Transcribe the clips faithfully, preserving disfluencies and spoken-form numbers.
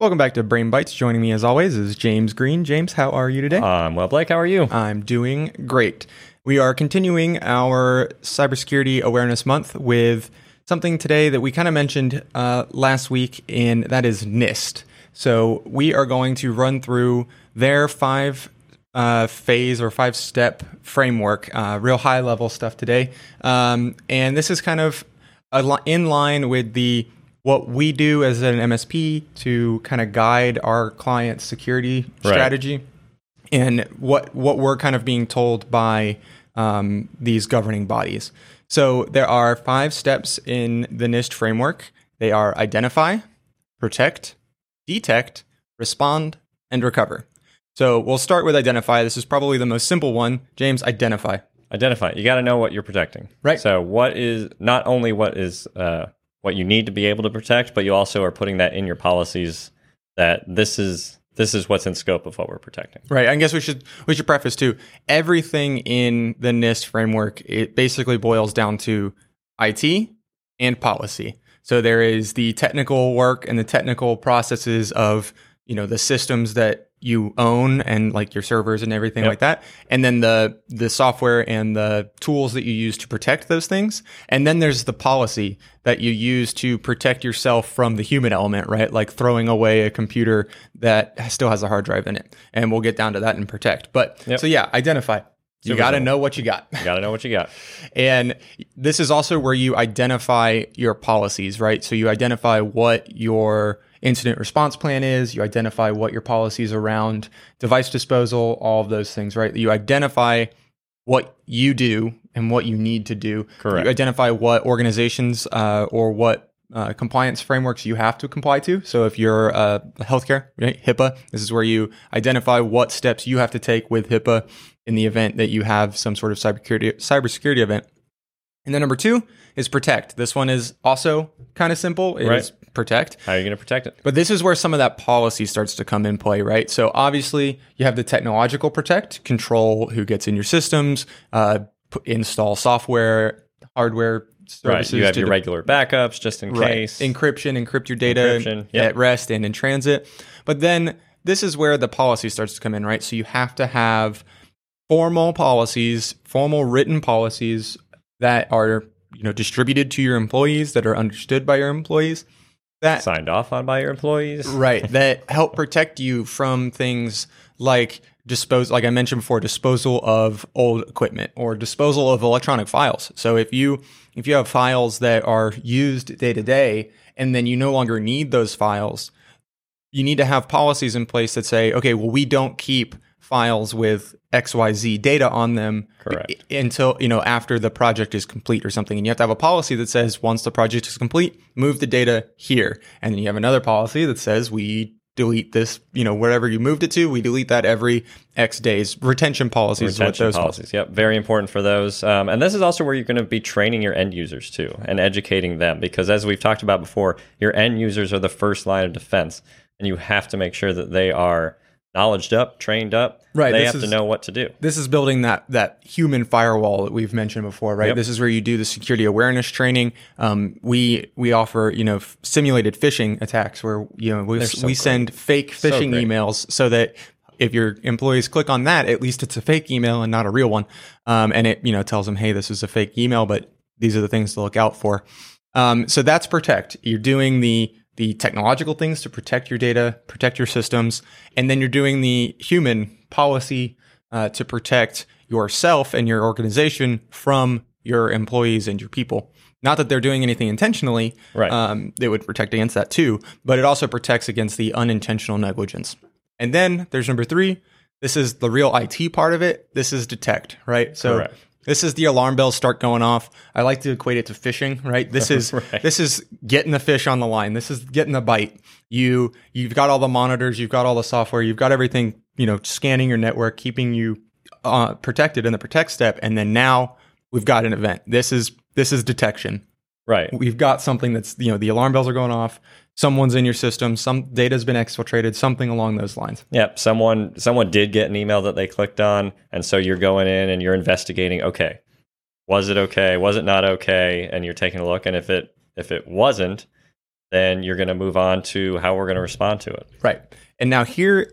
Welcome back to Brain Bites. Joining me as always is James Green. James, how are you today? I'm well, Blake. How are you? I'm doing great. We are continuing our Cybersecurity Awareness Month with something today that we kind of mentioned uh, last week, and that is NIST. So we are going to run through their five uh, phase or five step framework, uh, real high level stuff today. Um, and this is kind of in line with the what we do as an M S P to kind of guide our client's security right. strategy, and what what we're kind of being told by um, these governing bodies. So there are five steps in the NIST framework. They are identify, protect, detect, respond, and recover. So we'll start with identify. This is probably the most simple one. James, identify. Identify. You got to know what you're protecting. Right. So what is not only what is uh, what you need to be able to protect, but you also are putting that in your policies that this is This is what's in scope of what we're protecting. Right. I guess we should we should preface too. Everything in the NIST framework, it basically boils down to I T and policy. So there is the technical work and the technical processes of, you know, the systems that you own and like your servers and everything yep. like that. And then the the software and the tools that you use to protect those things. And then there's the policy that you use to protect yourself from the human element, right? Like throwing away a computer that still has a hard drive in it. And we'll get down to that and protect. But yep. so yeah, identify. You got to know what you got. You got to know what you got. And this is also where you identify your policies, right? So you identify what your incident response plan is, you identify what your policies around device disposal, all of those things, right? You identify what you do and what you need to do. Correct. You identify what organizations uh, or what uh, compliance frameworks you have to comply to. So if you're uh, healthcare, right? HIPAA, this is where you identify what steps you have to take with HIPAA in the event that you have some sort of cybersecurity, cybersecurity event. And then number two is protect. This one is also kind of simple. It right. is protect. How are you going to protect it? But this is where some of that policy starts to come in play, right? So obviously you have the technological protect, control who gets in your systems, uh, p- install software, hardware, services. Right. You have your de- regular backups just in right. case. Encryption, encrypt your data Encryption, yep. at rest and in transit. But then this is where the policy starts to come in, right? So you have to have formal policies, formal written policies that are, you know, distributed to your employees, that are understood by your employees, that signed off on by your employees, right? That help protect you from things like dispose, like I mentioned before, disposal of old equipment or disposal of electronic files. So if you if you have files that are used day to day, and then you no longer need those files, you need to have policies in place that say, okay, well, we don't keep files with X Y Z data on them Correct. until, you know, after the project is complete or something. And you have to have a policy that says once the project is complete, move the data here. And then you have another policy that says we delete this, you know, wherever you moved it to, we delete that every X days. Retention policies. Retention is what those policies. Yep. Very important for those. Um, and this is also where you're going to be training your end users too and educating them, because as we've talked about before, your end users are the first line of defense, and you have to make sure that they are knowledged up, trained up, right? They have to know what to do. This is building that that human firewall that we've mentioned before, right? Yep. This is where you do the security awareness training. Um, we we offer, you know, f- simulated phishing attacks where, you know, we, so we send fake phishing so emails so that if your employees click on that, at least it's a fake email and not a real one. Um, and it, you know, tells them, hey, this is a fake email, but these are the things to look out for. Um, so that's protect. You're doing the the technological things to protect your data, protect your systems, and then you're doing the human policy uh, to protect yourself and your organization from your employees and your people. Not that they're doing anything intentionally, right. um, they would protect against that too, but it also protects against the unintentional negligence. And then there's number three. This is the real I T part of it. This is detect, right? So Correct. This is the alarm bells start going off. I like to equate it to phishing, right? This is right. this is getting the fish on the line. This is getting the bite. You you've got all the monitors, you've got all the software, you've got everything, you know, scanning your network, keeping you uh, protected in the protect step, and then now we've got an event. This is this is detection. Right. We've got something that's, you know, the alarm bells are going off. Someone's in your system. Some data's been exfiltrated, something along those lines. Yep. Someone someone did get an email that they clicked on. And so you're going in and you're investigating, okay, was it okay? Was it not okay? And you're taking a look. And if it if it wasn't, then you're going to move on to how we're going to respond to it. Right. And now here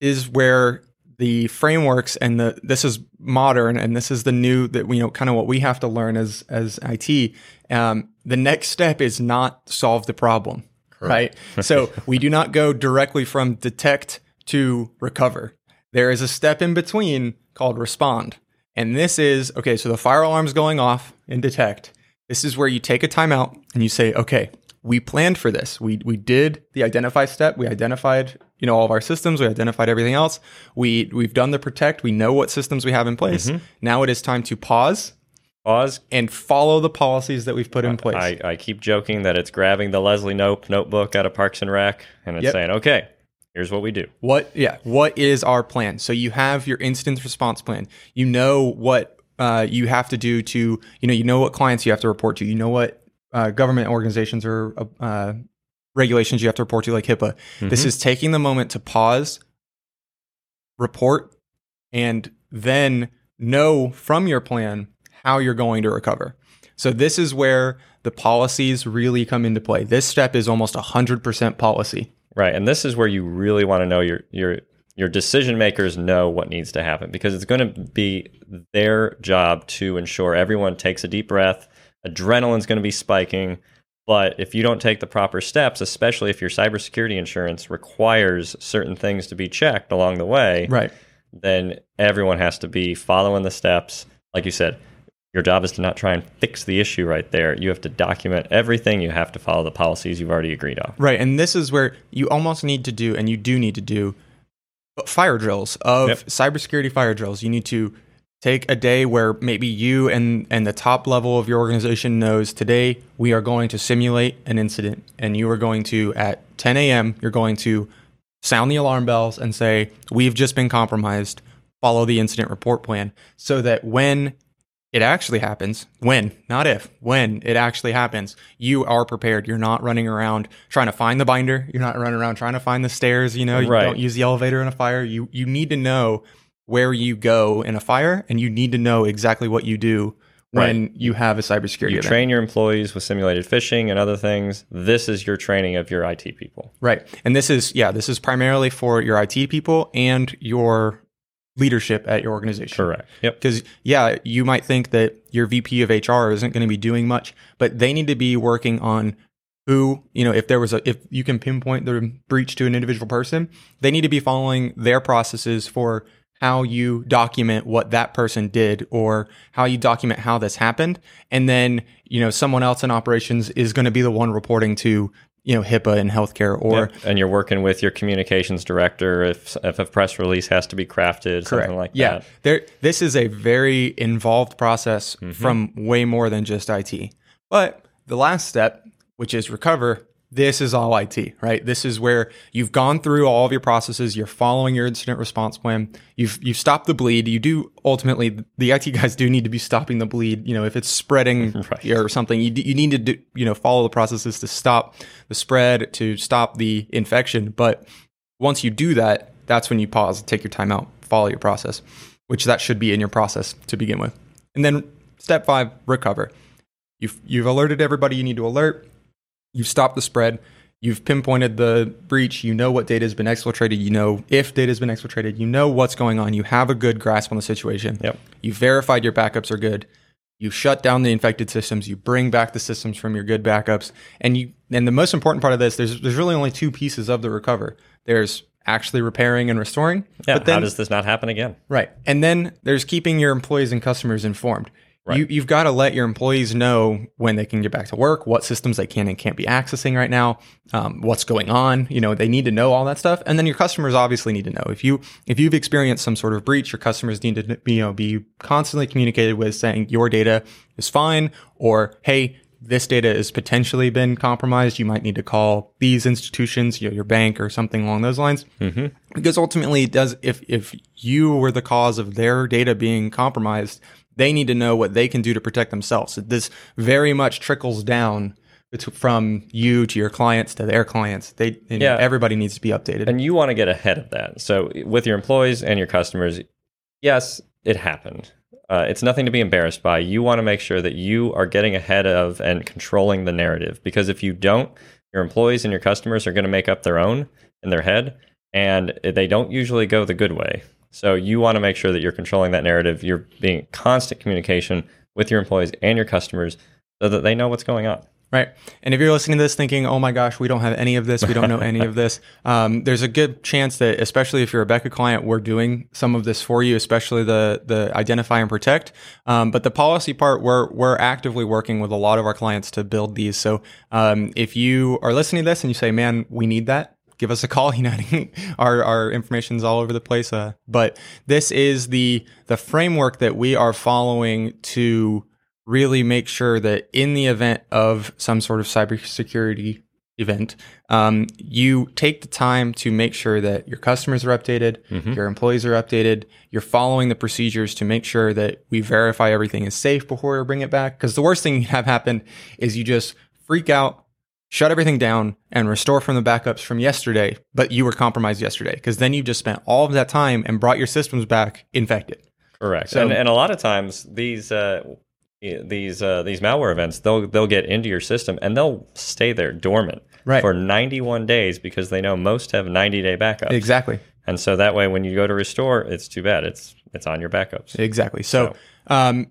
is where the frameworks and the this is modern and this is the new that we you know kind of what we have to learn as as I T. Um, the next step is not solve the problem. Right. So we do not go directly from detect to recover. There is a step in between called respond. And this is, okay, so the fire alarm's going off in detect. This is where you take a timeout and you say, okay, we planned for this. We we did the identify step. We identified, you know, all of our systems. We identified everything else. We, we've done the protect. We know what systems we have in place. Mm-hmm. Now it is time to pause. Pause and follow the policies that we've put in place. I, I keep joking that it's grabbing the Leslie Knope notebook out of Parks and Rec and it's yep. saying, okay, here's what we do. What, yeah, what is our plan? So you have your incident response plan. You know what uh, you have to do to, you know, you know what clients you have to report to. You know what uh, government organizations or uh, regulations you have to report to, like HIPAA. Mm-hmm. This is taking the moment to pause, report, and then know from your plan how you're going to recover. So this is where the policies really come into play. This step is almost one hundred percent policy. Right, and this is where you really want to know your your your decision makers know what needs to happen, because it's going to be their job to ensure everyone takes a deep breath. Adrenaline's going to be spiking, but if you don't take the proper steps, especially if your cybersecurity insurance requires certain things to be checked along the way, right, then everyone has to be following the steps. Like you said, your job is to not try and fix the issue right there. You have to document everything. You have to follow the policies you've already agreed on. Right. And this is where you almost need to do, and you do need to do, fire drills of yep. cybersecurity fire drills. You need to take a day where maybe you and, and the top level of your organization knows, today we are going to simulate an incident. And you are going to, at ten a.m., you're going to sound the alarm bells and say, we've just been compromised. Follow the incident report plan, so that when it actually happens, when, not if, when it actually happens, you are prepared. You're not running around trying to find the binder. You're not running around trying to find the stairs. You know, you right. don't use the elevator in a fire. You you need to know where you go in a fire, and you need to know exactly what you do when right. you have a cybersecurity You event. Train your employees with simulated phishing and other things. This is your training of your I T people. Right. And this is, yeah, this is primarily for your I T people and your leadership at your organization. Correct. Yep. Because, yeah, you might think that your V P of H R isn't going to be doing much, but they need to be working on who, you know, if there was a, if you can pinpoint the breach to an individual person, they need to be following their processes for how you document what that person did or how you document how this happened. And then, you know, someone else in operations is going to be the one reporting to, you know, HIPAA and healthcare, or yep. and you're working with your communications director if if a press release has to be crafted, correct. Something like yeah. that. Yeah, there. This is a very involved process mm-hmm. from way more than just I T. But the last step, which is recover, this is all I T, right? This is where you've gone through all of your processes. You're following your incident response plan. You've you've stopped the bleed. You do ultimately, the I T guys do need to be stopping the bleed. You know, if it's spreading right. or something, you you need to do, you know, follow the processes to stop the spread, to stop the infection. But once you do that, that's when you pause, take your time out, follow your process, which that should be in your process to begin with. And then step five, recover. You've you've alerted everybody you need to alert. You've stopped the spread. You've pinpointed the breach. You know what data has been exfiltrated. You know if data has been exfiltrated. You know what's going on. You have a good grasp on the situation. Yep. You've verified your backups are good. You shut down the infected systems. You bring back the systems from your good backups. And you and the most important part of this, there's there's really only two pieces of the recover. There's actually repairing and restoring. Yeah, but then, how does this not happen again? Right. And then there's keeping your employees and customers informed. Right. You, you've got to let your employees know when they can get back to work, what systems they can and can't be accessing right now, um, what's going on. You know, they need to know all that stuff. And then your customers obviously need to know. If, you, if you've experienced some sort of breach, your customers need to you know, be constantly communicated with, saying your data is fine, or, hey, this data has potentially been compromised. You might need to call these institutions, you know, your bank or something along those lines. Mm-hmm. Because ultimately, it does if if you were the cause of their data being compromised, they need to know what they can do to protect themselves. So this very much trickles down from you to your clients to their clients. They, you know, yeah. Everybody needs to be updated. And you want to get ahead of that. So with your employees and your customers, yes, it happened. Uh, it's nothing to be embarrassed by. You want to make sure that you are getting ahead of and controlling the narrative, because if you don't, Your employees and your customers are going to make up their own in their head, and they don't usually go the good way. So you want to make sure that you're controlling that narrative. You're being in constant communication with your employees and your customers so that they know what's going on. Right. And if you're listening to this thinking, oh my gosh, we don't have any of this, we don't know any of this, um, there's a good chance that, especially if you're a Becca client, we're doing some of this for you, especially the the identify and protect. Um, but the policy part, we're, we're actively working with a lot of our clients to build these. So um, if you are listening to this and you say, man, we need that, give us a call. You know, our, our information's all over the place. Uh, but this is the the framework that we are following to really make sure that in the event of some sort of cybersecurity event, um, you take the time to make sure that your customers are updated, mm-hmm. your employees are updated, you're following the procedures to make sure that we verify everything is safe before we bring it back. Because the worst thing you have happen is you just freak out, shut everything down, and restore from the backups from yesterday, but you were compromised yesterday, because then you just spent all of that time and brought your systems back infected. Correct. So, and, and a lot of times these... Uh, These uh, these malware events, they'll they'll get into your system and they'll stay there dormant right. for ninety-one days, because they know most have ninety day backups. Exactly. And so that way, when you go to restore, it's too bad. It's it's on your backups. Exactly. So, so. Um,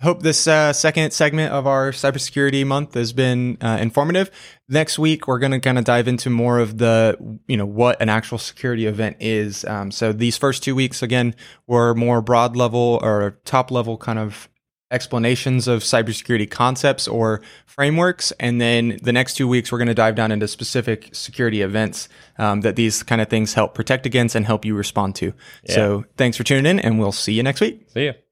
hope this uh, second segment of our cybersecurity month has been uh, informative. Next week, we're going to kind of dive into more of the, you know, what an actual security event is. Um, so these first two weeks, again, were more broad level or top level kind of explanations of cybersecurity concepts or frameworks. And then the next two weeks, we're going to dive down into specific security events um, that these kind of things help protect against and help you respond to. Yeah. So thanks for tuning in, and we'll see you next week. See ya.